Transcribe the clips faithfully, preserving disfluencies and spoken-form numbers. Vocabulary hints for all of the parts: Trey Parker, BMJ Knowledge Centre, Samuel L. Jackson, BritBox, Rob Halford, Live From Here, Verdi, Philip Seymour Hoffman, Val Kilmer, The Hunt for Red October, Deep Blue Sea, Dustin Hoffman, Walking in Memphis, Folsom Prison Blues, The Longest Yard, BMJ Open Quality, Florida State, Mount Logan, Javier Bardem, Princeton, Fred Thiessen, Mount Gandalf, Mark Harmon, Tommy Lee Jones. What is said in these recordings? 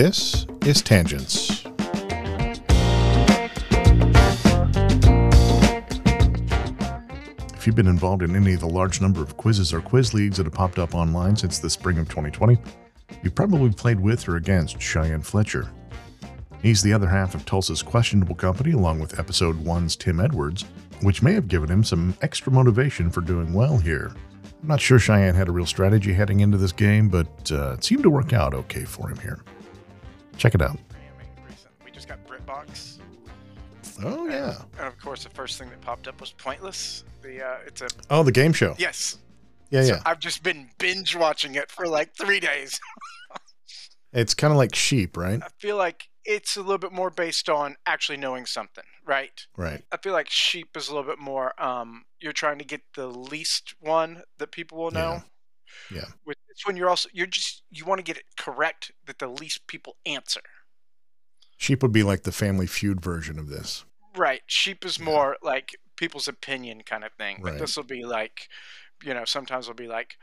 This is Tangents. If you've been involved in any of the large number of quizzes or quiz leagues that have popped up online since the spring of twenty twenty, you've probably played with or against Cheyenne Fletcher. He's the other half of Tulsa's Questionable Company, along with Episode one's Tim Edwards, which may have given him some extra motivation for doing well here. I'm not sure Cheyenne had a real strategy heading into this game, but uh, it seemed to work out okay for him here. Check it out. We just got BritBox. Oh, yeah. And, and of course, the first thing that popped up was Pointless. The uh, it's a Oh, the game show. Yes. Yeah, so yeah. I've just been binge watching it for like three days. It's kind of like Sheep, right? I feel like it's a little bit more based on actually knowing something, right? Right. I feel like Sheep is a little bit more, um, you're trying to get the least one that people will know. Yeah. Yeah. Which, it's when you're also, you're just, you want to get it correct that the least people answer. Sheep would be like the Family Feud version of this. Right. Sheep is more yeah. like people's opinion kind of thing. Right. But this will be like, you know, sometimes it'll be like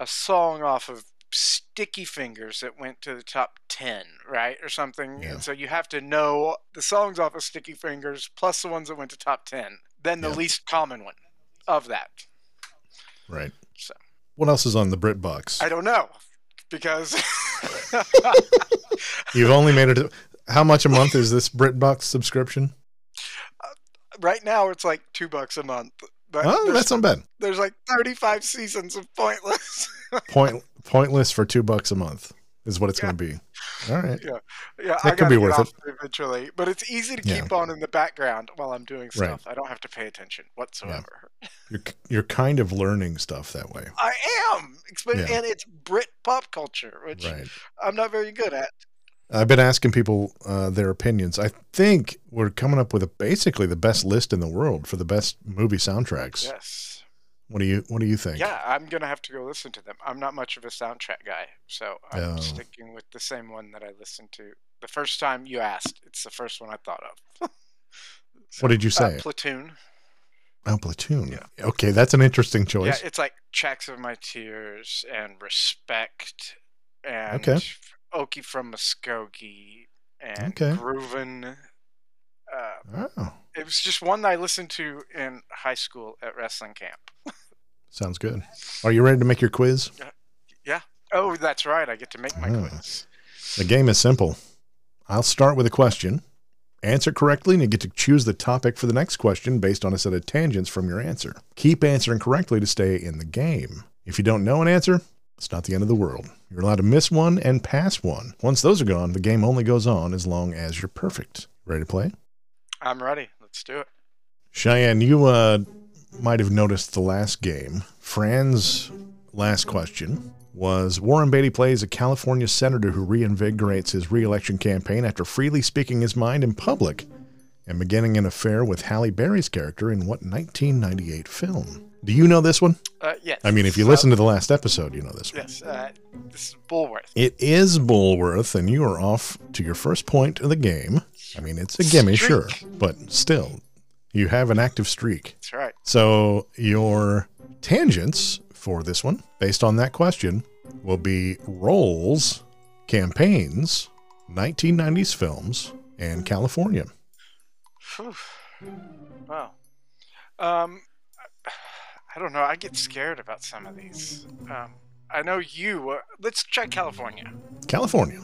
a song off of Sticky Fingers that went to the top ten, right, or something. Yeah. And so you have to know the songs off of Sticky Fingers plus the ones that went to top ten, then the yeah. least common one of that. Right. So, what else is on the BritBox? I don't know, because you've only made it. To, how much a month is this BritBox subscription? Uh, right now, it's like two bucks a month. But oh, that's not bad. There's like thirty-five seasons of Pointless. Point. Pointless for two bucks a month is what it's yeah. going to be. All right. Yeah, yeah. That I could be worth it eventually, but it's easy to keep yeah. on in the background while I'm doing stuff. Right. I don't have to pay attention whatsoever. Yeah. You're you're kind of learning stuff that way. I am, yeah. and it's Brit pop culture, which right. I'm not very good at. I've been asking people uh, their opinions. I think we're coming up with a, basically the best list in the world for the best movie soundtracks. Yes. What do you What do you think? Yeah, I'm gonna have to go listen to them. I'm not much of a soundtrack guy, so I'm oh. sticking with the same one that I listened to the first time you asked. It's the first one I thought of. So, what did you say? Uh, Platoon. Oh, Platoon. Yeah. Okay, that's an interesting choice. Yeah, it's like Tracks of My Tears and Respect and okay. Okie from Muskogee and okay. Groovin'. Uh, oh. It was just one that I listened to in high school at wrestling camp. Sounds good. Are you ready to make your quiz? Uh, yeah. Oh, that's right. I get to make my oh. quiz. The game is simple. I'll start with a question. Answer correctly, and you get to choose the topic for the next question based on a set of tangents from your answer. Keep answering correctly to stay in the game. If you don't know an answer, it's not the end of the world. You're allowed to miss one and pass one. Once those are gone, the game only goes on as long as you're perfect. Ready to play? I'm ready. Let's do it. Cheyenne, you uh, might have noticed the last game. Fran's last question was, Warren Beatty plays a California senator who reinvigorates his re-election campaign after freely speaking his mind in public and beginning an affair with Halle Berry's character in what nineteen ninety-eight film? Do you know this one? Uh, yes. I mean, if you so, listen to the last episode, you know this one. Yes. Uh, this is Bullworth. It is Bullworth, and you are off to your first point of the game. I mean, it's a gimme, sure, but still, you have an active streak. That's right. So your tangents for this one, based on that question, will be roles, campaigns, nineteen nineties films, and California. Whew. Wow. Um, I don't know. I get scared about some of these. Um, I know you. Uh, let's check California. California.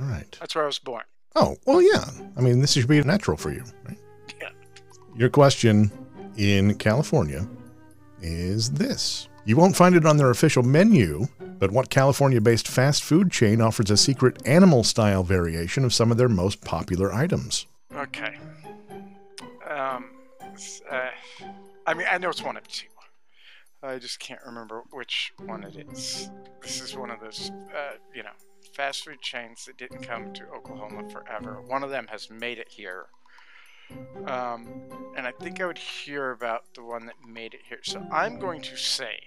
All right. That's where I was born. Oh, well, yeah. I mean, this should be natural for you, right? Yeah. Your question in California is this. You won't find it on their official menu, but what California-based fast food chain offers a secret animal-style variation of some of their most popular items? Okay. Um, uh, I mean, I know it's one of two. I just can't remember which one it is. This is one of those, uh, you know, fast food chains that didn't come to Oklahoma forever. One of them has made it here. Um, and I think I would hear about the one that made it here. So I'm going to say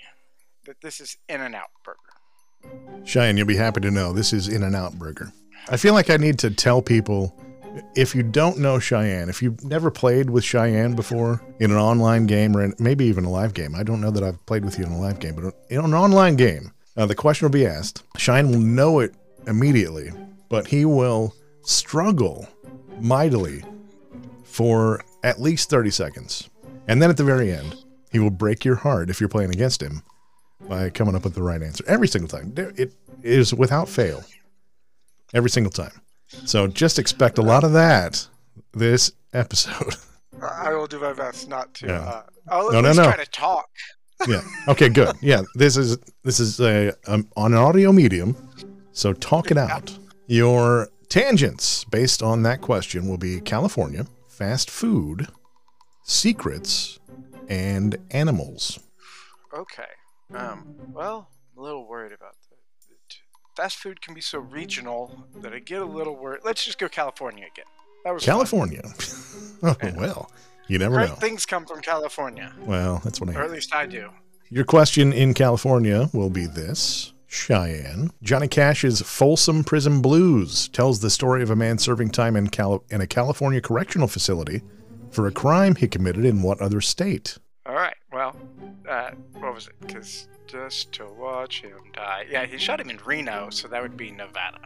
that this is In-N-Out Burger. Cheyenne, you'll be happy to know this is In-N-Out Burger. I feel like I need to tell people, if you don't know Cheyenne, if you've never played with Cheyenne before in an online game or in maybe even a live game. I don't know that I've played with you in a live game, but in an online game, uh, the question will be asked. Cheyenne will know it immediately, but he will struggle mightily for at least thirty seconds. And then at the very end, he will break your heart if you're playing against him by coming up with the right answer every single time. It is without fail every single time. So just expect a lot of that this episode. I will do my best not to. Yeah. Uh, I'll at no, least no, no. try to talk. Yeah. Okay, good. Yeah, this is this is a um, on an audio medium, so talk it out. Your tangents based on that question will be California, fast food, secrets, and animals. Okay. Um. Well, I'm a little worried about that. Fast food can be so regional that I get a little worried. Let's just go California again. That was California. Oh, well, you never know. Great things come from California. Well, that's what I hear. Or at least I do. Your question in California will be this. Cheyenne. Johnny Cash's Folsom Prison Blues tells the story of a man serving time in, Cal in a California correctional facility for a crime he committed in what other state? All right. Well, uh, what was it? Because just to watch him die. Yeah, he shot him in Reno, so that would be Nevada.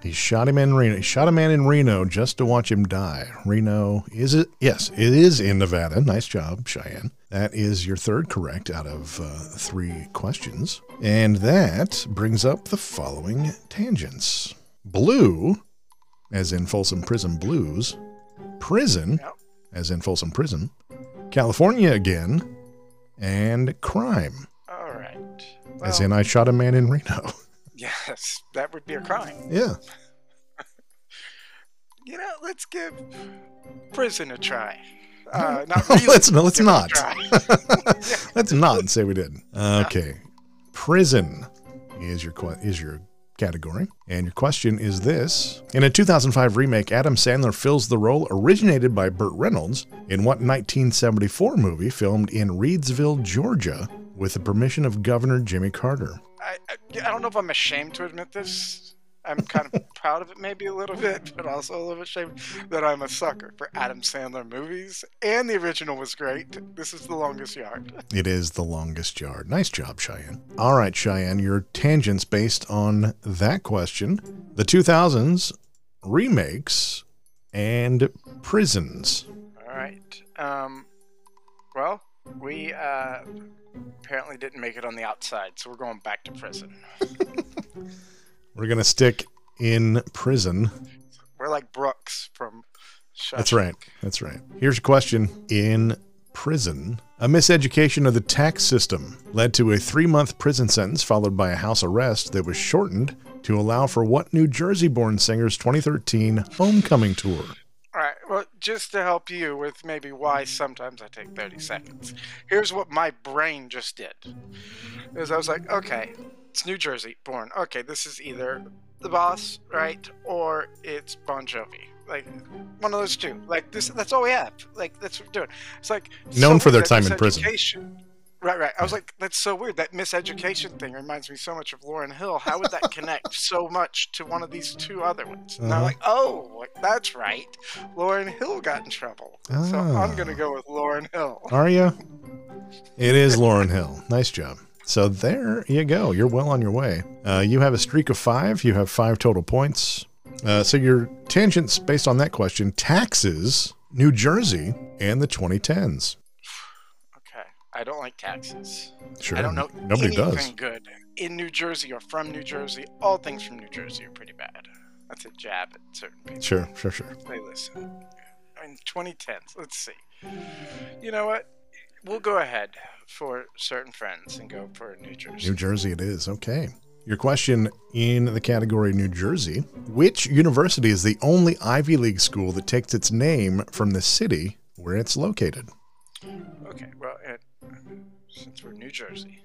He shot him in Reno. He shot a man in Reno just to watch him die. Reno, is it? Yes, it is in Nevada. Nice job, Cheyenne. That is your third correct out of uh, three questions. And that brings up the following tangents. Blue, as in Folsom Prison Blues. Prison, as in Folsom Prison. California again. And crime. All right. Well, as in I shot a man in Reno. Yes, that would be a crime. Yeah. You know, let's give prison a try. Uh, not really. let's no, let's not. Let's not say we didn't. Okay, prison is your is your category, and your question is this: in a two thousand five remake, Adam Sandler fills the role originated by Burt Reynolds in what nineteen seventy-four movie filmed in Reidsville, Georgia, with the permission of Governor Jimmy Carter? I, I, I don't know if I'm ashamed to admit this. I'm kind of proud of it maybe a little bit, but also a little bit ashamed that I'm a sucker for Adam Sandler movies. And the original was great. This is The Longest Yard. It is The Longest Yard. Nice job, Cheyenne. All right, Cheyenne, your tangents based on that question. The two thousands, remakes, and prisons. All right. Um, well, we... Uh, apparently didn't make it on the outside, so we're going back to prison. We're going to stick in prison. We're like Brooks from Shawshank. That's right. That's right. Here's a question. In prison, a miseducation of the tax system led to a three-month prison sentence followed by a house arrest that was shortened to allow for what New Jersey-born singer's twenty thirteen homecoming tour? All right, well, just to help you with maybe why sometimes I take thirty seconds, here's what my brain just did. Is I was like, okay, it's New Jersey born. Okay, this is either The Boss, right, or it's Bon Jovi. Like, one of those two. Like, this, that's all we have. Like, that's what we're doing. It's like... Known for their time in prison. Right, right. I was like, that's so weird. That miseducation thing reminds me so much of Lauryn Hill. How would that connect so much to one of these two other ones? And uh-huh. I'm like, oh, like, that's right. Lauryn Hill got in trouble. Ah. So I'm going to go with Lauryn Hill. Are you? It is Lauryn Hill. Nice job. So there you go. You're well on your way. Uh, you have a streak of five. You have five total points. Uh, so your tangents based on that question, taxes, New Jersey, and the twenty tens. I don't like taxes. Sure. I don't know Nobody anything does. good in New Jersey or from New Jersey. All things from New Jersey are pretty bad. That's a jab at certain people. Sure, sure, sure. They listen. In twenty tens, let's see. You know what? We'll go ahead for certain friends and go for New Jersey. New Jersey it is. Okay. Your question in the category New Jersey. Which university is the only Ivy League school that takes its name from the city where it's located? Okay, well... It, Since we're New Jersey,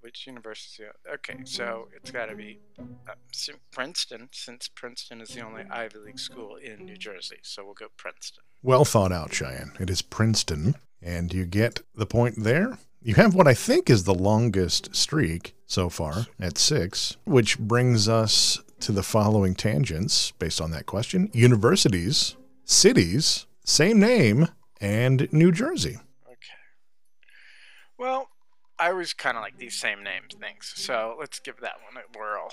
which university? Okay, so it's got to be uh, Princeton, since Princeton is the only Ivy League school in New Jersey. So we'll go Princeton. Well thought out, Cheyenne. It is Princeton. And you get the point there. You have what I think is the longest streak so far at six, which brings us to the following tangents based on that question. Universities, cities, same name, and New Jersey. Well, I always kind of like these same name things, so let's give that one a whirl.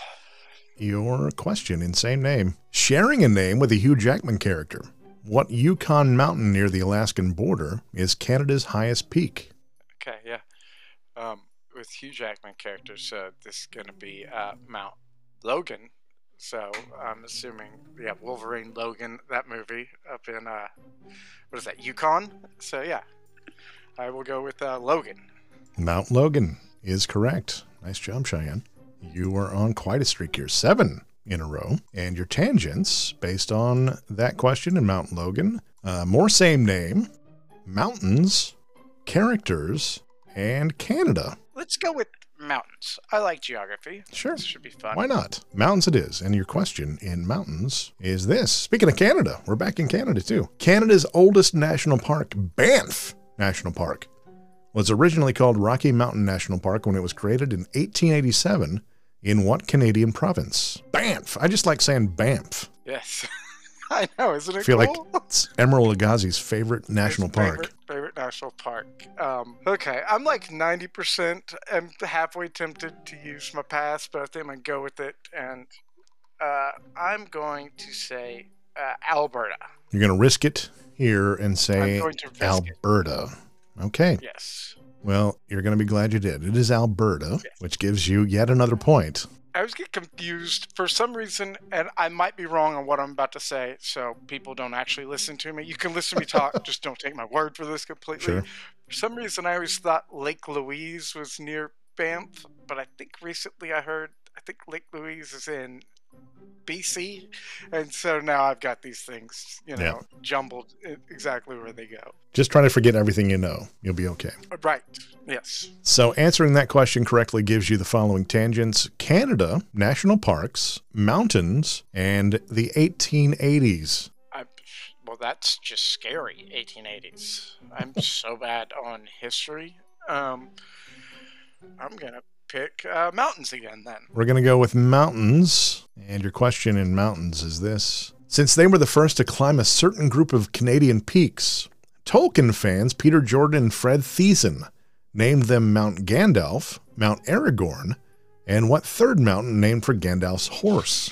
your question in same name. Sharing a name with a Hugh Jackman character. What Yukon mountain near the Alaskan border is Canada's highest peak? Okay, yeah. Um, with Hugh Jackman characters, uh, this is going to be uh, Mount Logan. So I'm assuming, yeah, Wolverine, Logan, that movie up in, uh, what is that, Yukon? So yeah, I will go with uh, Logan. Mount Logan is correct. Nice job, Cheyenne. You are on quite a streak here. Seven in a row. And your tangents, based on that question in Mount Logan, uh, more same name, mountains, characters, and Canada. Let's go with mountains. I like geography. Sure. This should be fun. Why not? Mountains it is. And your question in mountains is this. Speaking of Canada, we're back in Canada too. Canada's oldest national park, Banff National Park, was originally called Rocky Mountain National Park when it was created in eighteen eighty-seven in what Canadian province? Banff. I just like saying Banff. Yes. I know, isn't it I feel cool? like it's Emeril Lagazi's favorite national His park. Favorite, favorite national park. Um, okay, I'm like ninety percent. I'm halfway tempted to use my pass, but I think I'm going to go with it. And uh, I'm going to say uh, Alberta. You're going to risk it here and say Alberta. It. Okay. Yes. Well, you're going to be glad you did. It is Alberta, yes. Which gives you yet another point. I always get confused for some reason, and I might be wrong on what I'm about to say, so people don't actually listen to me. You can listen to me talk, just don't take my word for this completely. Sure. For some reason, I always thought Lake Louise was near Banff, but I think recently I heard, I think Lake Louise is in B C, and so now I've got these things, you know, yeah. jumbled exactly where they go. Just trying to forget everything you know. You'll be okay. Right. Yes. So answering that question correctly gives you the following tangents. Canada, national parks, mountains, and the eighteen eighties. I, well, that's just scary, eighteen eighties. I'm so bad on history. Um, I'm going to pick uh, mountains again then. We're going to go with mountains. And your question in mountains is this. Since they were the first to climb a certain group of Canadian peaks, Tolkien fans Peter Jordan and Fred Thiessen named them Mount Gandalf, Mount Aragorn, and what third mountain named for Gandalf's horse?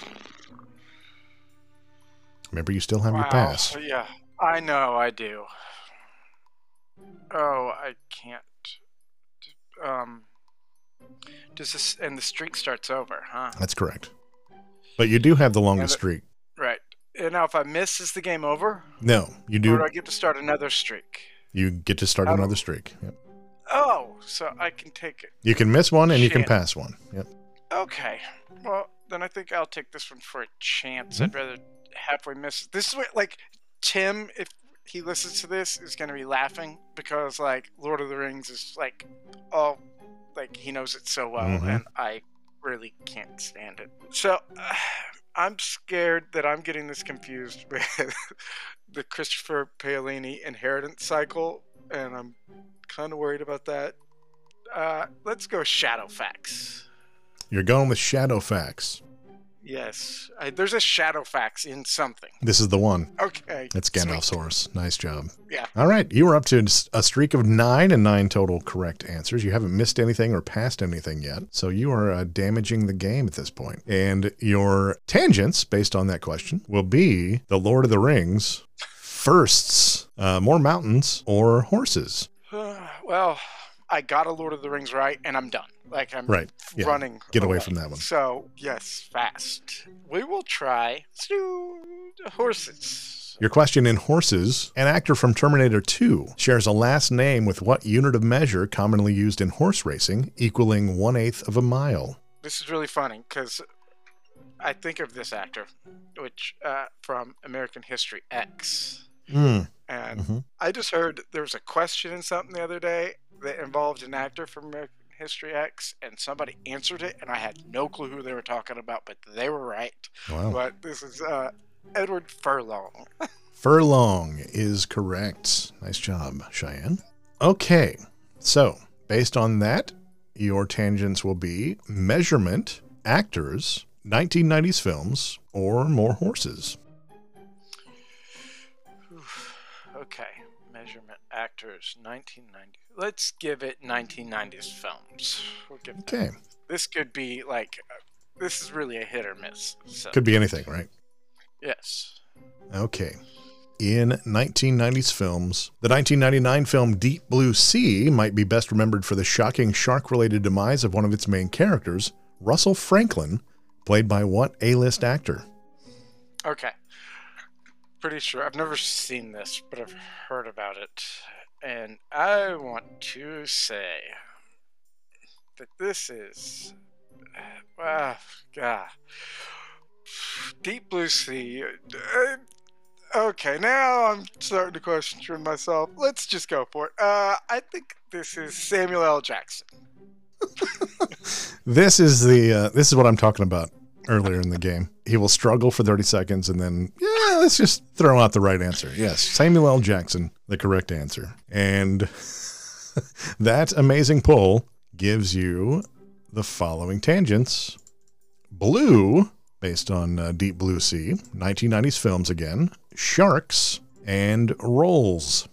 Remember, you still have wow. your pass. Yeah, I know I do. Oh, I can't. Um... Does this, and the streak starts over, huh? That's correct. But you do have the longest yeah, the, streak. Right. And now if I miss, is the game over? No, you do. Or do I get to start another streak? You get to start another streak. Yep. Oh, so I can take it. You can miss one and chance. You can pass one. Yep. Okay. Well, then I think I'll take this one for a chance. Mm-hmm. I'd rather halfway miss. This is what, like, Tim, if he listens to this, is going to be laughing because, like, Lord of the Rings is, like, all... Like, he knows it so well, mm-hmm. and I really can't stand it. So, uh, I'm scared that I'm getting this confused with the Christopher Paolini inheritance cycle, and I'm kind of worried about that. Uh, let's go Shadowfax. You're going with Shadowfax. Yes. I, there's a Shadowfax in something. This is the one. Okay. It's Gandalf's horse. Nice job. Yeah. All right. You were up to a streak of nine and nine total correct answers. You haven't missed anything or passed anything yet. So you are uh, damaging the game at this point. And your tangents, based on that question, will be the Lord of the Rings, firsts, uh, more mountains, or horses. Uh, well... I got a Lord of the Rings right, and I'm done. Like, I'm right. yeah. running Get away. away from that one. So, yes, fast. We will try horses. Your question in horses, an actor from Terminator two shares a last name with what unit of measure commonly used in horse racing, equaling one-eighth of a mile? This is really funny, because I think of this actor, which uh, from American History X. Mm. And mm-hmm. I just heard there was a question in something the other day that involved an actor from American History X, and somebody answered it, and I had no clue who they were talking about, but they were right. Wow. But this is uh, Edward Furlong. Furlong is correct. Nice job, Cheyenne. Okay, so based on that, your tangents will be measurement, actors, nineteen nineties films, or more horses. Okay, measurement, actors, nineteen ninety. Let's give it nineteen nineties films. We'll give okay. That. This could be like this is really a hit or miss. So. Could be anything, right? Yes. Okay. In nineteen nineties films, the nineteen ninety-nine film Deep Blue Sea might be best remembered for the shocking shark-related demise of one of its main characters, Russell Franklin, played by what A-list actor? Okay. Pretty sure. I've never seen this, but I've heard about it. And I want to say that this is... Ah, God. Deep Blue Sea... Uh, Okay, now I'm starting to question myself. Let's just go for it. Uh, I think this is Samuel L. Jackson. This is the uh, this is what I'm talking about earlier in the game. He will struggle for thirty seconds and then, yeah, let's just throw out the right answer. Yes, Samuel L. Jackson, the correct answer. And that amazing pull gives you the following tangents. Blue, based on uh, Deep Blue Sea, nineteen nineties films again, sharks, and rolls.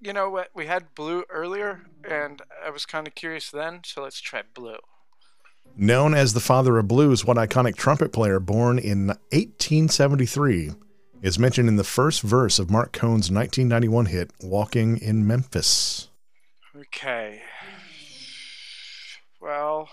You know what? We had blue earlier, and I was kind of curious then, so let's try blue. Known as the father of blues, what iconic trumpet player born in eighteen seventy-three is mentioned in the first verse of Mark Cohn's nineteen ninety-one hit, Walking in Memphis? Okay. Well,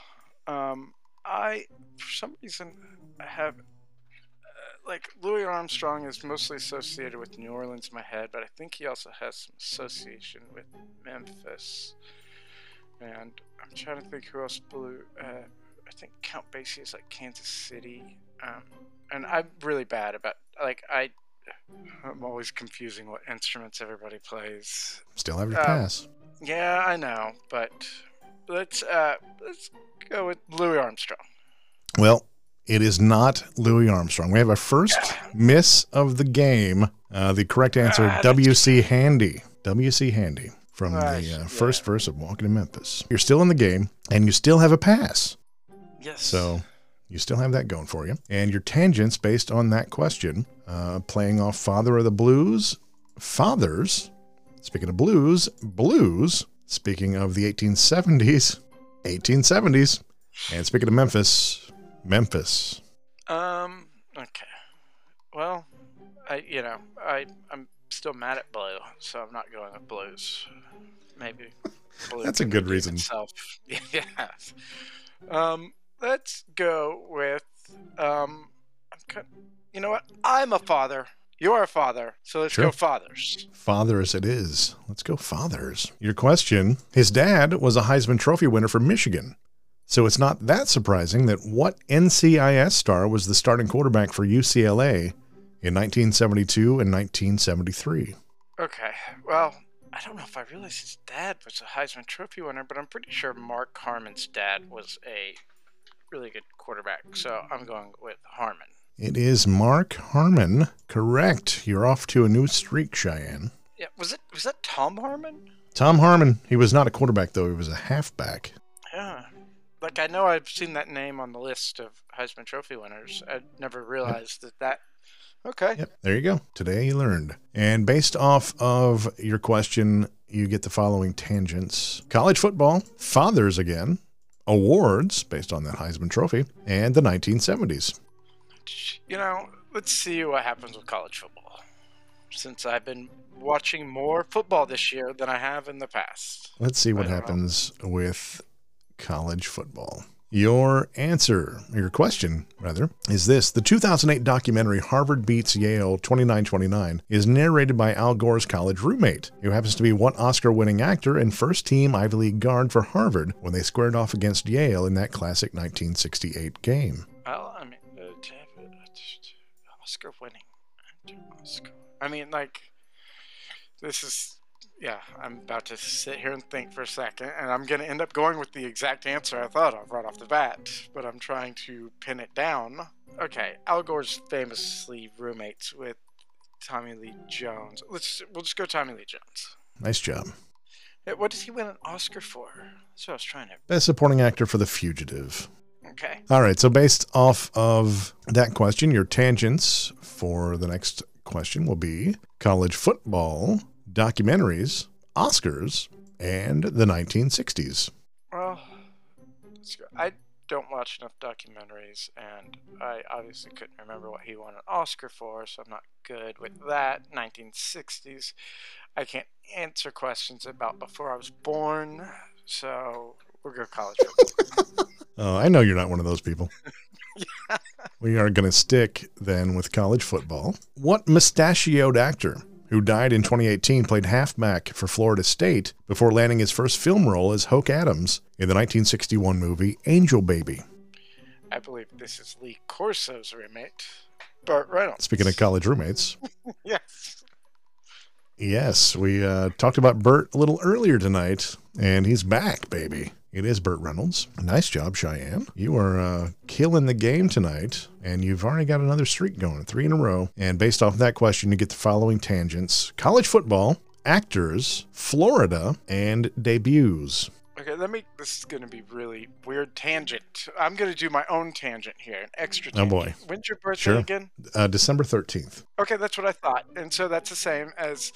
um, I, for some reason... I have, uh, like, Louis Armstrong is mostly associated with New Orleans in my head, but I think he also has some association with Memphis. And I'm trying to think who else blew, uh, I think Count Basie is, like, Kansas City. Um, and I'm really bad about, like, I, I'm always confusing what instruments everybody plays. Still have your uh, pass. Yeah, I know, but let's, uh, let's go with Louis Armstrong. Well... It is not Louis Armstrong. We have a first miss of the game. Uh, the correct answer, ah, W C Handy. W C Handy from ah, the uh, yeah. first verse of Walking in Memphis. You're still in the game, and you still have a pass. Yes. So you still have that going for you. And your tangents based on that question, uh, playing off Father of the Blues, Fathers, speaking of blues, blues, speaking of the eighteen seventies, eighteen seventies, and speaking of Memphis... Memphis. Um, okay. Well, I, you know, I, I'm still mad at blue, so I'm not going with blues. Maybe. Blue That's a good reason. Yes. Um, let's go with, um, I'm kind of, you know what? I'm a father. You're a father. So let's sure. go fathers. Fathers it is. Let's go fathers. Your question, his dad was a Heisman Trophy winner from Michigan. So it's not that surprising that what N C I S star was the starting quarterback for U C L A in nineteen seventy-two and nineteen seventy-three? Okay, well, I don't know if I realized his dad was a Heisman Trophy winner, but I'm pretty sure Mark Harmon's dad was a really good quarterback, so I'm going with Harmon. It is Mark Harmon. Correct. You're off to a new streak, Cheyenne. Yeah, was it was that Tom Harmon? Tom Harmon. He was not a quarterback, though. He was a halfback. Yeah. Like, I know I've seen that name on the list of Heisman Trophy winners. I never realized yep. that that... Okay. Yep. There you go. Today you learned. And based off of your question, you get the following tangents. College football, fathers again, awards, based on that Heisman Trophy, and the nineteen seventies. You know, let's see what happens with college football, since I've been watching more football this year than I have in the past. Let's see what happens know. with... college football. Your answer, or your question, rather, is this. The two thousand eight documentary Harvard Beats Yale twenty-nine twenty-nine is narrated by Al Gore's college roommate, who happens to be one Oscar-winning actor and first-team Ivy League guard for Harvard when they squared off against Yale in that classic nineteen sixty-eight game. Well, I mean, uh, Oscar-winning. Oscar. I mean, like, this is... Yeah, I'm about to sit here and think for a second, and I'm going to end up going with the exact answer I thought of right off the bat, but I'm trying to pin it down. Okay, Al Gore's famously roommates with Tommy Lee Jones. Let's We'll just go Tommy Lee Jones. Nice job. What does he win an Oscar for? That's what I was trying to... Best Supporting Actor for The Fugitive. Okay. All right, so based off of that question, your tangents for the next question will be college football... documentaries, Oscars, and the nineteen sixties. Well, I don't watch enough documentaries, and I obviously couldn't remember what he won an Oscar for, so I'm not good with that. nineteen sixties. I can't answer questions about before I was born, so we're going to college football. Oh, I know you're not one of those people. Yeah. We are going to stick, then, with college football. What mustachioed actor who died in twenty eighteen played halfback for Florida State before landing his first film role as Hoke Adams in the nineteen sixty-one movie Angel Baby? I believe this is Lee Corso's roommate, Burt Reynolds. Speaking of college roommates. Yes. Yes, we uh, talked about Burt a little earlier tonight, and he's back, baby. It is Burt Reynolds. Nice job, Cheyenne. You are uh, killing the game tonight, and you've already got another streak going, three in a row. And based off that question, you get the following tangents: college football, actors, Florida, and debuts. Okay, let me, this is going to be really weird tangent. I'm going to do my own tangent here, an extra tangent. Oh, boy. When's your birthday sure. again? Uh, December thirteenth. Okay, that's what I thought. And so that's the same as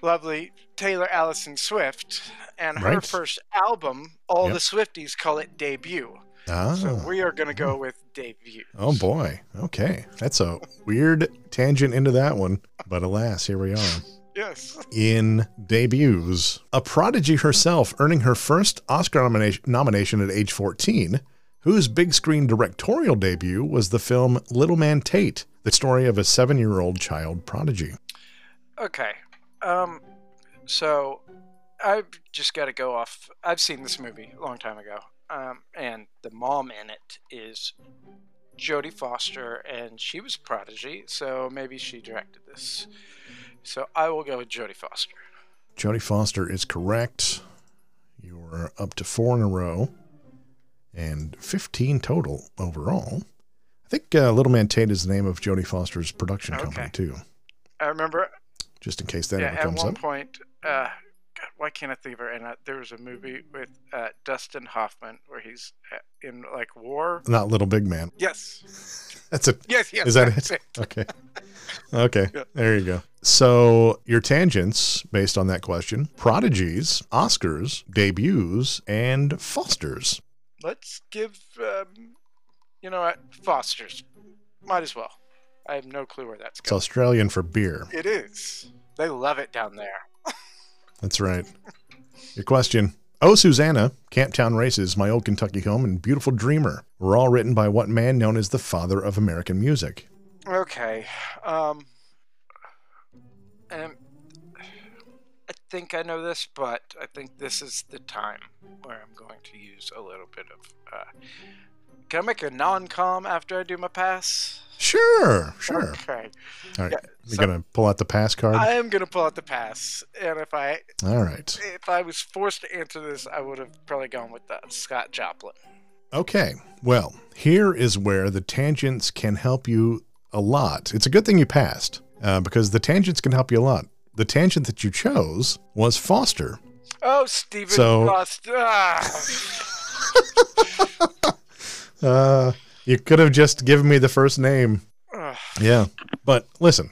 lovely Taylor Allison Swift and right. her first album. All yep. the Swifties call it debut. Ah. So we are going to go with debut. Oh, boy. Okay. That's a weird tangent into that one. But alas, here we are. Yes. In debuts, a prodigy herself, earning her first Oscar nomina- nomination at age fourteen, whose big screen directorial debut was the film Little Man Tate, the story of a seven-year-old child prodigy. Okay. Um, so I've just got to go off. I've seen this movie a long time ago, um, and the mom in it is Jodie Foster, and she was a prodigy, so maybe she directed this. So I will go with Jodie Foster. Jodie Foster is correct. You are up to four in a row and fifteen total overall. I think uh, Little Man Tate is the name of Jodie Foster's production okay. company, too. I remember. Just in case that yeah, ever comes up. At one up. point, uh, God, why can't I think of her? And uh, there was a movie with uh, Dustin Hoffman where he's in, like, war. Not Little Big Man. Yes. That's it. Yes, yes. Is that it? it? Okay. Okay. Yeah. There you go. So your tangents, based on that question, prodigies, Oscars, debuts, and Fosters. Let's give, um, you know what, Fosters. Might as well. I have no clue where that's going. It's Australian for beer. It is. They love it down there. That's right. Your question, Oh Susanna, Camptown Races, My Old Kentucky Home, and Beautiful Dreamer were all written by what man known as the father of American music? Okay. Um... And I think I know this, but I think this is the time where I'm going to use a little bit of... Uh, can I make a non-com after I do my pass? Sure, sure. Okay. All right. Yeah, You're so going to pull out the pass card? I am going to pull out the pass. And if I... All right. If I was forced to answer this, I would have probably gone with that, Scott Joplin. Okay. Well, here is where the tangents can help you a lot. It's a good thing you passed. Uh, because the tangents can help you a lot. The tangent that you chose was Foster. Oh, Stephen so, Foster. Ah. uh, you could have just given me the first name. Ugh. Yeah. But listen,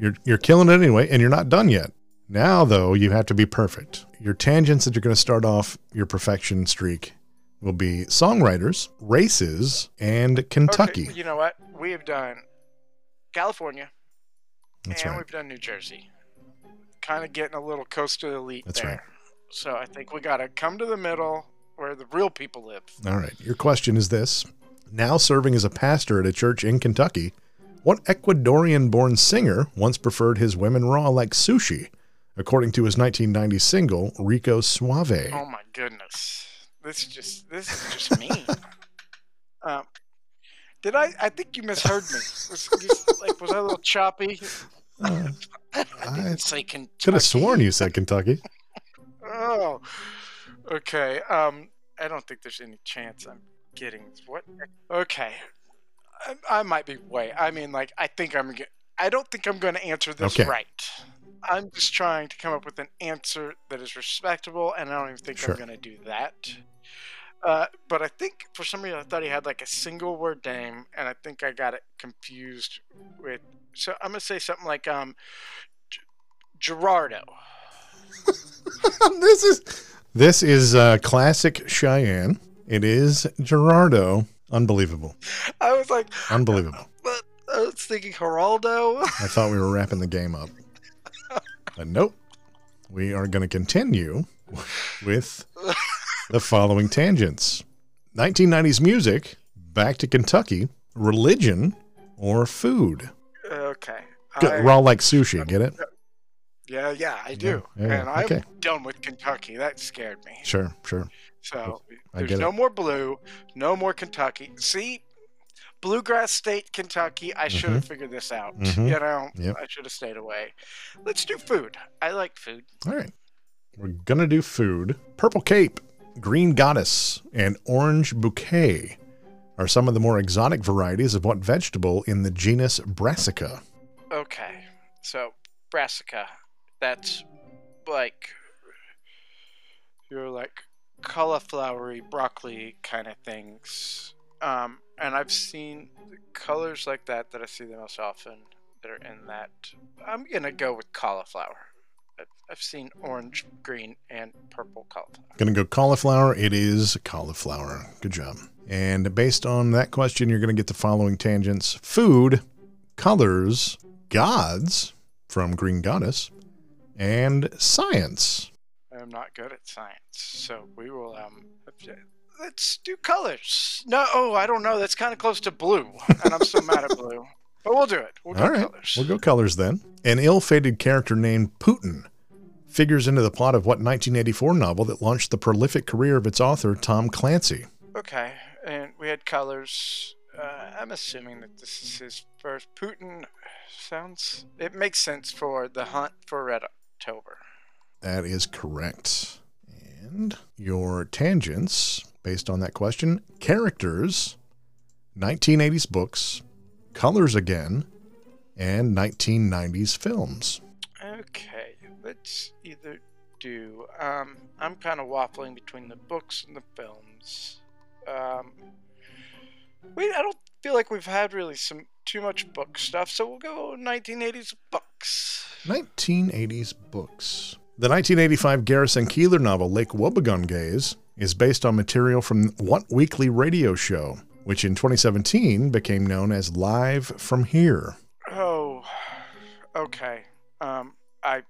you're, you're killing it anyway, and you're not done yet. Now, though, you have to be perfect. Your tangents that you're going to start off your perfection streak will be songwriters, races, and Kentucky. Okay, you know what? We have done California. That's and right. we've done New Jersey. Kind of getting a little coastal elite That's there. Right. So I think we got to come to the middle where the real people live. All right. Your question is this. Now serving as a pastor at a church in Kentucky, what Ecuadorian-born singer once preferred his women raw like sushi, according to his nineteen ninety single, Rico Suave? Oh, my goodness. This is just, this is just mean. um, did I? I think you misheard me. Was, was, like, was I a little choppy? Uh, I didn't I say Kentucky. Could have sworn you said Kentucky. Oh, okay. Um, I don't think there's any chance I'm getting what. Okay, I, I might be way. I mean, like, I think I'm. I don't think I'm going to answer this okay. right. I'm just trying to come up with an answer that is respectable, and I don't even think sure. I'm going to do that. Uh, but I think for some reason I thought he had like a single word name, and I think I got it confused with. So I'm gonna say something like um, G- Gerardo. this is this is uh, classic Cheyenne. It is Gerardo. Unbelievable. I was like, unbelievable. But I was thinking Geraldo. I thought we were wrapping the game up. But nope. We are going to continue with the following tangents: nineteen nineties music, back to Kentucky, religion, or food. Okay. I, Raw like sushi, get it? Yeah, yeah, I do. Yeah, yeah, and I'm okay. done with Kentucky. That scared me. Sure, sure. So there's no it. more blue, no more Kentucky. See, Bluegrass State, Kentucky, I should have mm-hmm. figured this out. Mm-hmm. You know, yep. I should have stayed away. Let's do food. I like food. All right. We're going to do food. Purple Cape, Green Goddess, and Orange Bouquet are some of the more exotic varieties of what vegetable in the genus Brassica? Okay. So, Brassica, that's like your like cauliflowery, broccoli kind of things. Um, and I've seen colors like that that I see the most often that are in that. I'm going to go with cauliflower. I've seen orange, green, and purple cauliflower. Going to go cauliflower. It is cauliflower. Good job. And based on that question, you're going to get the following tangents: food, colors, gods from Green Goddess, and science. I'm not good at science, so we will... Um, let's do colors. No, oh, I don't know. That's kind of close to blue, and I'm so mad at blue. But we'll do it. We'll All go right. colors. We'll go colors then. An ill-fated character named Putin figures into the plot of what nineteen eighty-four novel that launched the prolific career of its author, Tom Clancy? Okay, and we had colors. Uh, I'm assuming that this is his first. Putin sounds... It makes sense for The Hunt for Red October. That is correct. And your tangents, based on that question: characters, nineteen eighties books, colors again, and nineteen nineties films. Okay. Let's either do, um, I'm kind of waffling between the books and the films. Um, we, I don't feel like we've had really some too much book stuff, so we'll go nineteen eighties books. nineteen eighties books. The nineteen eighty-five Garrison Keillor novel Lake Wobegon Gaze is based on material from what weekly radio show, which in twenty seventeen became known as Live From Here? Oh, okay. Um, I...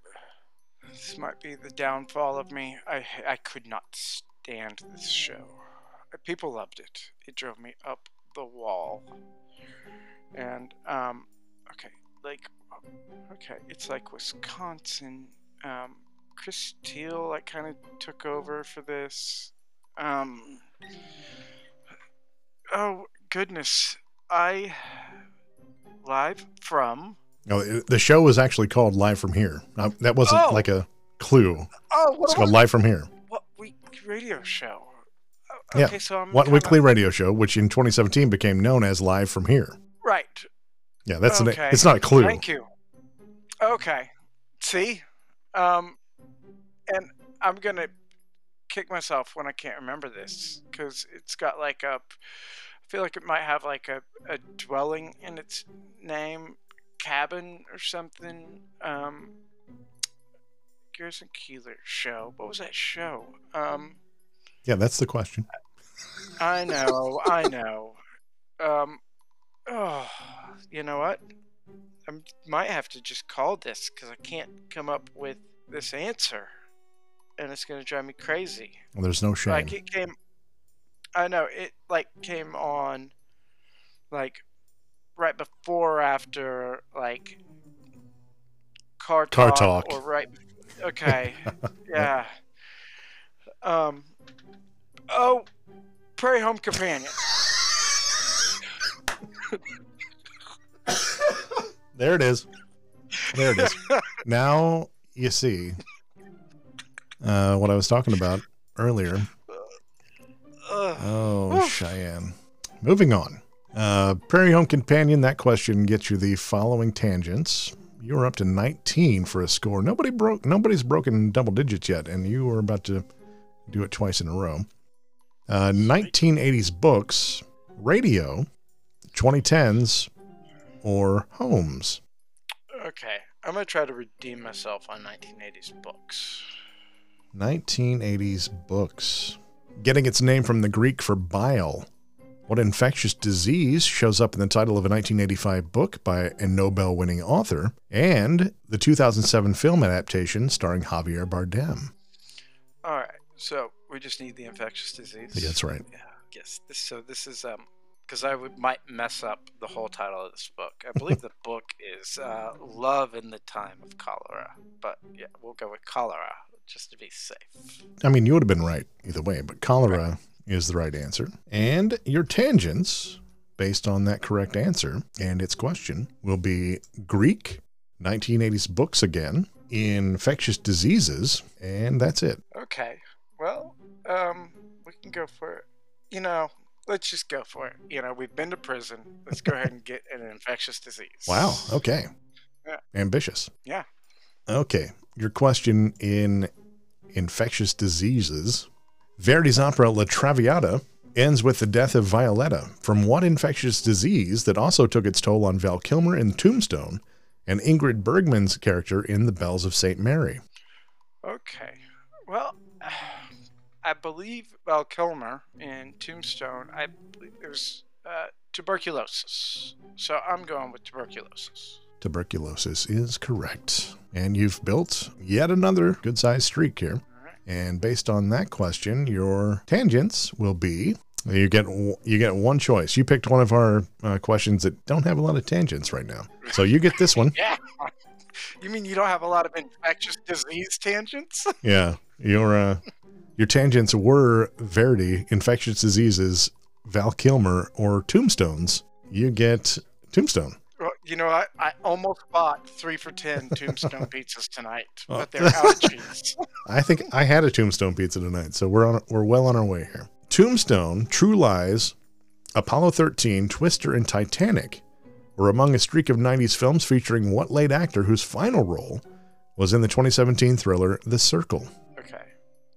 This might be the downfall of me. I I could not stand this show. People loved it. It drove me up the wall. And, um, okay, like, okay, it's like Wisconsin. Um, Chris Steele, like, kind of took over for this. Um, oh, goodness. I, live from... No, the show was actually called Live From Here. Now, that wasn't oh. like a clue. Oh, what, it's called Live From Here. What weekly radio show? Okay, yeah. So I'm what kinda... weekly radio show, which in twenty seventeen became known as Live From Here. Right. Yeah, that's okay. an, it's not a clue. Thank you. Okay. See, um, and I'm gonna kick myself when I can't remember this because it's got like a. I feel like it might have like a a dwelling in its name. Cabin or something. Um, Garrison Keillor show. What was that show? Um, yeah, that's the question. I know, I know. Um, oh, you know what? I might have to just call this because I can't come up with this answer, and it's going to drive me crazy. Well, there's no shame. Like it came. I know it. Like came on. Like. Right before or after, like, Car Talk. Car Talk. Or right, okay, yeah. Um, oh, Prairie Home Companion. There it is. There it is. Now you see uh, what I was talking about earlier. Oh, Cheyenne. Moving on. Uh, Prairie Home Companion, that question gets you the following tangents. You're up to nineteen for a score. Nobody broke, nobody's broken double digits yet, and you are about to do it twice in a row. Uh, nineteen eighties books, radio, twenty tens, or homes. Okay, I'm going to try to redeem myself on nineteen eighties books. nineteen eighties books. getting its name from the Greek for bile. What infectious disease shows up in the title of a nineteen eighty-five book by a Nobel-winning author, and the two thousand seven film adaptation starring Javier Bardem? All right, so we just need the infectious disease. Yeah, that's right. Yeah, yes. This, so this is um, because I would might mess up the whole title of this book. I believe the book is uh, "Love in the Time of Cholera," but yeah, we'll go with cholera just to be safe. I mean, you would have been right either way, but cholera. Right. Is the right answer. And your tangents, based on that correct answer and its question, will be Greek, nineteen eighties books again, infectious diseases, and that's it. Okay. Well, um, we can go for it. You know, let's just go for it. You know, we've been to prison. Let's go ahead and get an infectious disease. Wow. Okay. Yeah. Ambitious. Yeah. Okay. Your question in infectious diseases... Verdi's opera La Traviata ends with the death of Violetta from what infectious disease that also took its toll on Val Kilmer in Tombstone and Ingrid Bergman's character in The Bells of Saint Mary? Okay. Well, I believe Val Kilmer in Tombstone, I believe it was uh, tuberculosis. So I'm going with tuberculosis. Tuberculosis is correct. And you've built yet another good-sized streak here. And based on that question, your tangents will be, you get you get one choice. You picked one of our uh, questions that don't have a lot of tangents right now. So you get this one. Yeah. You mean you don't have a lot of infectious disease tangents? Yeah. Your, uh, your tangents were Verdi, infectious diseases, Val Kilmer, or Tombstones. You get Tombstone. Well, you know, I, I almost bought three for ten Tombstone pizzas tonight, oh. but they're out of cheese. I think I had a Tombstone pizza tonight, so we're on we're well on our way here. Tombstone, True Lies, Apollo thirteen, Twister, and Titanic were among a streak of nineties films featuring what late actor whose final role was in the twenty seventeen thriller The Circle? Okay,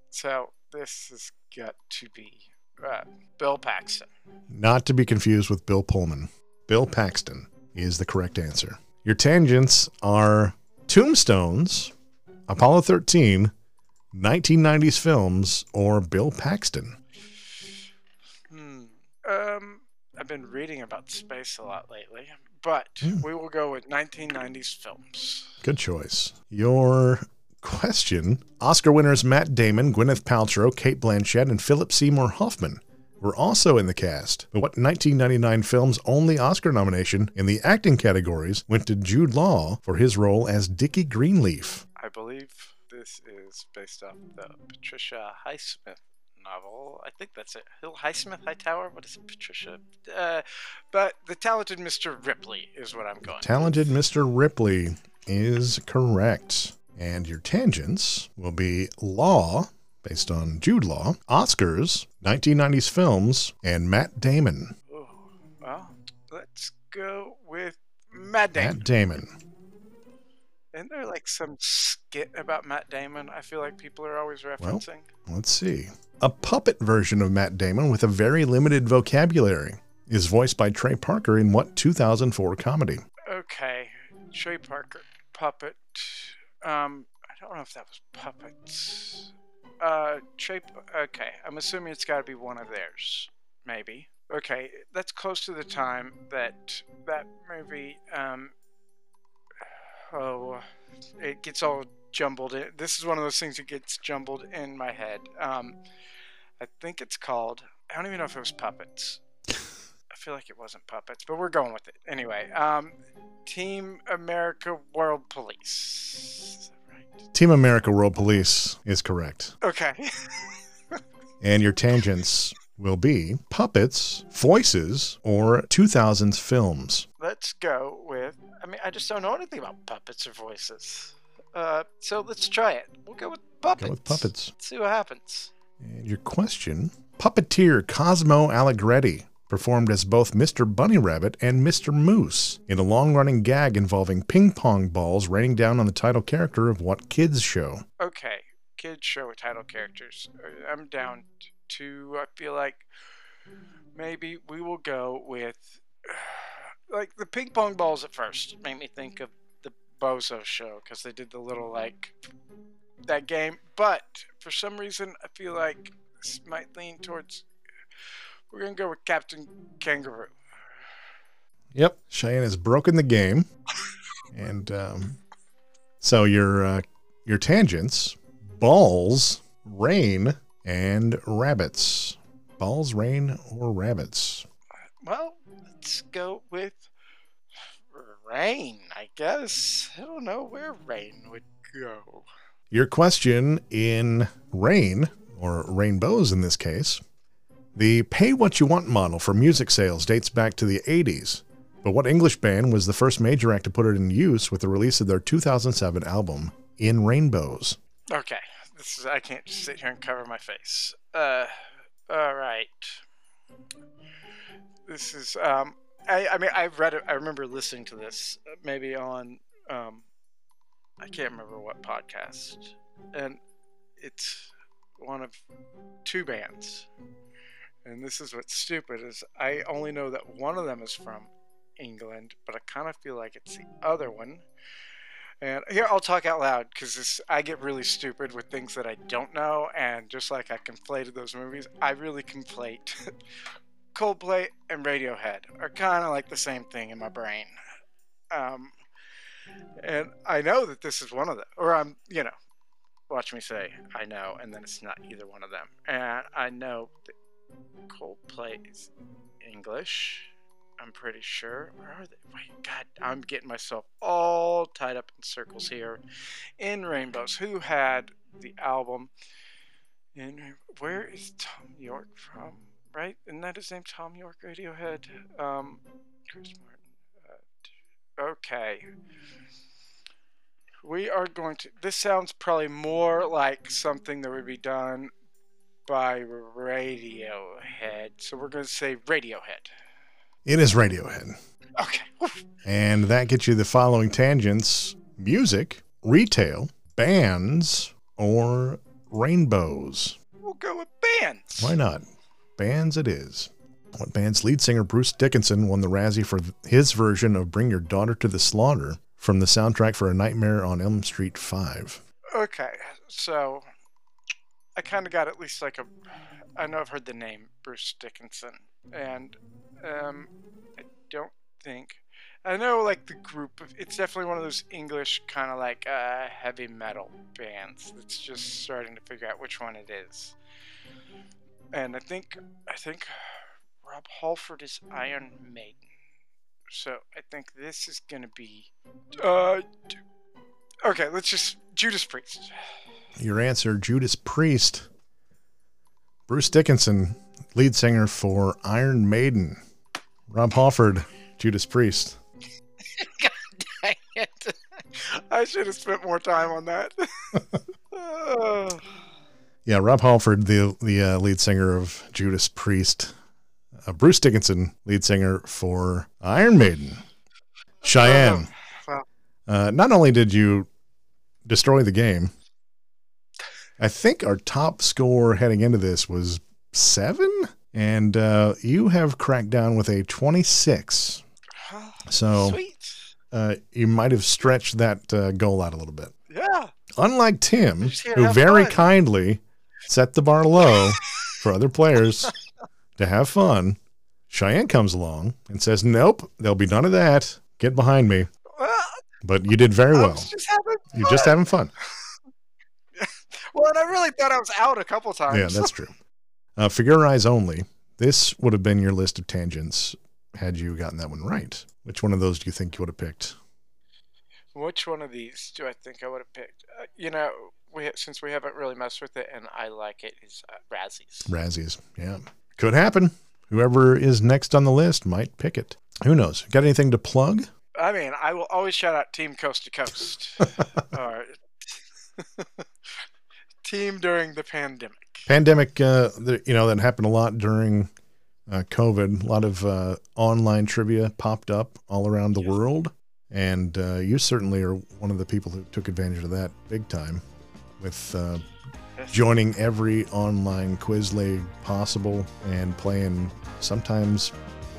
so this has got to be uh, Bill Paxton. Not to be confused with Bill Pullman. Bill Paxton is the correct answer. Your tangents are Tombstones, Apollo thirteen, nineteen nineties films, or Bill Paxton. Hmm. Um, I've been reading about space a lot lately, but yeah. we will go with nineteen nineties films. Good choice. Your question, Oscar winners Matt Damon, Gwyneth Paltrow, Cate Blanchett, and Philip Seymour Hoffman were also in the cast. But what nineteen ninety-nine film's only Oscar nomination in the acting categories went to Jude Law for his role as Dickie Greenleaf? I believe this is based off the Patricia Highsmith novel. I think that's it. Hill Highsmith Hightower? What is it? Patricia? Uh, but The Talented Mister Ripley is what I'm going Talented with. Mister Ripley is correct. And your tangents will be Law, based on Jude Law, Oscars, nineteen nineties films, and Matt Damon. Oh, well, let's go with Matt Damon. Matt Damon. Isn't there like some skit about Matt Damon I feel like people are always referencing? Well, let's see. A puppet version of Matt Damon with a very limited vocabulary is voiced by Trey Parker in what two thousand four comedy? Okay, Trey Parker, puppet. Um, I don't know if that was puppets. Uh, Trey, okay, I'm assuming it's got to be one of theirs, maybe. Okay, that's close to the time that that movie, um, oh, it gets all jumbled in. This is one of those things that gets jumbled in my head. Um, I think it's called, I don't even know if it was Puppets. I feel like it wasn't Puppets, but we're going with it. Anyway, um, Team America World Police. Team America World Police is correct. Okay. And your tangents will be puppets, voices, or two thousands films. Let's go with, I mean, I just don't know anything about puppets or voices. Uh, so let's try it. We'll go with puppets. Go with puppets. Let's see what happens. And your question, puppeteer Cosmo Allegretti performed as both Mister Bunny Rabbit and Mister Moose in a long-running gag involving ping-pong balls raining down on the title character of what kids show? Okay, kids show title characters. I'm down to, I feel like, maybe we will go with, like, the ping-pong balls at first. It made me think of the Bozo show, because they did the little, like, that game. But for some reason, I feel like might lean towards. We're going to go with Captain Kangaroo. Yep. Cheyenne has broken the game. And um, so your, uh, your tangents, balls, rain, and rabbits. Balls, rain, or rabbits? Well, let's go with rain, I guess. I don't know where rain would go. Your question in rain, or rainbows in this case, the pay-what-you-want model for music sales dates back to the eighties, but what English band was the first major act to put it in use with the release of their two thousand seven album, In Rainbows? Okay, this is, I can't just sit here and cover my face. Uh, all right. This is, um, I, I mean, I've read it, I remember listening to this, maybe on, um, I can't remember what podcast, and it's one of two bands. And this is what's stupid is I only know that one of them is from England, but I kind of feel like it's the other one. And here, I'll talk out loud because I get really stupid with things that I don't know. And just like I conflated those movies, I really conflate Coldplay and Radiohead are kind of like the same thing in my brain. Um, and I know that this is one of them, or I'm, you know, watch me say, I know, and then it's not either one of them. And I know that Coldplay is English, I'm pretty sure. Where are they? Wait, God, I'm getting myself all tied up in circles here. In Rainbows, who had the album? In where is Tom York from? Right, isn't that his name? Tom York, Radiohead. Um, Chris Martin. Uh, okay, we are going to. This sounds probably more like something that would be done by Radiohead, so we're going to say Radiohead. It is Radiohead. Okay. And that gets you the following tangents: music, retail, bands, or rainbows. We'll go with bands. Why not? Bands it is. What band's lead singer Bruce Dickinson won the Razzie for his version of Bring Your Daughter to the Slaughter from the soundtrack for A Nightmare on Elm Street five? Okay, so I kind of got at least like a, I know I've heard the name Bruce Dickinson, and um, I don't think, I know like the group, of, it's definitely one of those English kind of like uh, heavy metal bands that's just starting to figure out which one it is. And I think, I think Rob Halford is Iron Maiden. So I think this is going to be, uh, okay, let's just, Judas Priest. Your answer, Judas Priest. Bruce Dickinson, lead singer for Iron Maiden. Rob Halford, Judas Priest. God dang it. I should have spent more time on that. Oh. Yeah, Rob Halford, the, the uh, lead singer of Judas Priest. Uh, Bruce Dickinson, lead singer for Iron Maiden. Cheyenne, oh, wow. uh, not only did you destroy the game, I think our top score heading into this was seven, and uh, you have cracked down with a twenty-six. Oh, so uh, you might have stretched that uh, goal out a little bit. Yeah. Unlike Tim, who very fun. kindly set the bar low for other players to have fun, Cheyenne comes along and says, nope, there'll be none of that. Get behind me. Well, but you did very well. Just You're just having fun. Well, and I really thought I was out a couple times. Yeah, that's true. Uh, for your eyes only, this would have been your list of tangents had you gotten that one right. Which one of those do you think you would have picked? Which one of these do I think I would have picked? Uh, you know, we since we haven't really messed with it, and I like it, is uh, Razzies. Razzies, yeah. Could happen. Whoever is next on the list might pick it. Who knows? Got anything to plug? I mean, I will always shout out Team Coast to Coast. All right. Team during the pandemic. Pandemic, uh, the, you know, that happened a lot during uh, COVID. A lot of uh, online trivia popped up all around the yes. world. And uh, you certainly are one of the people who took advantage of that big time with uh, yes. joining every online quiz league possible and playing sometimes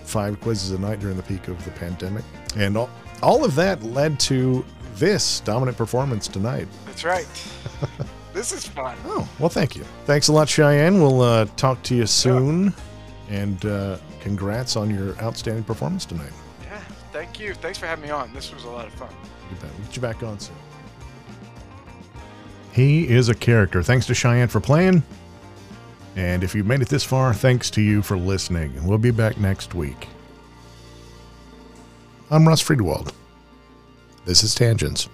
five quizzes a night during the peak of the pandemic. And all, all of that led to this dominant performance tonight. That's right. This is fun. Oh, well, thank you. Thanks a lot, Cheyenne. We'll uh, talk to you soon. Yeah. And uh, congrats on your outstanding performance tonight. Yeah, thank you. Thanks for having me on. This was a lot of fun. You bet. We'll get you back on soon. He is a character. Thanks to Cheyenne for playing. And if you've made it this far, thanks to you for listening. We'll be back next week. I'm Russ Friedwald. This is Tangents.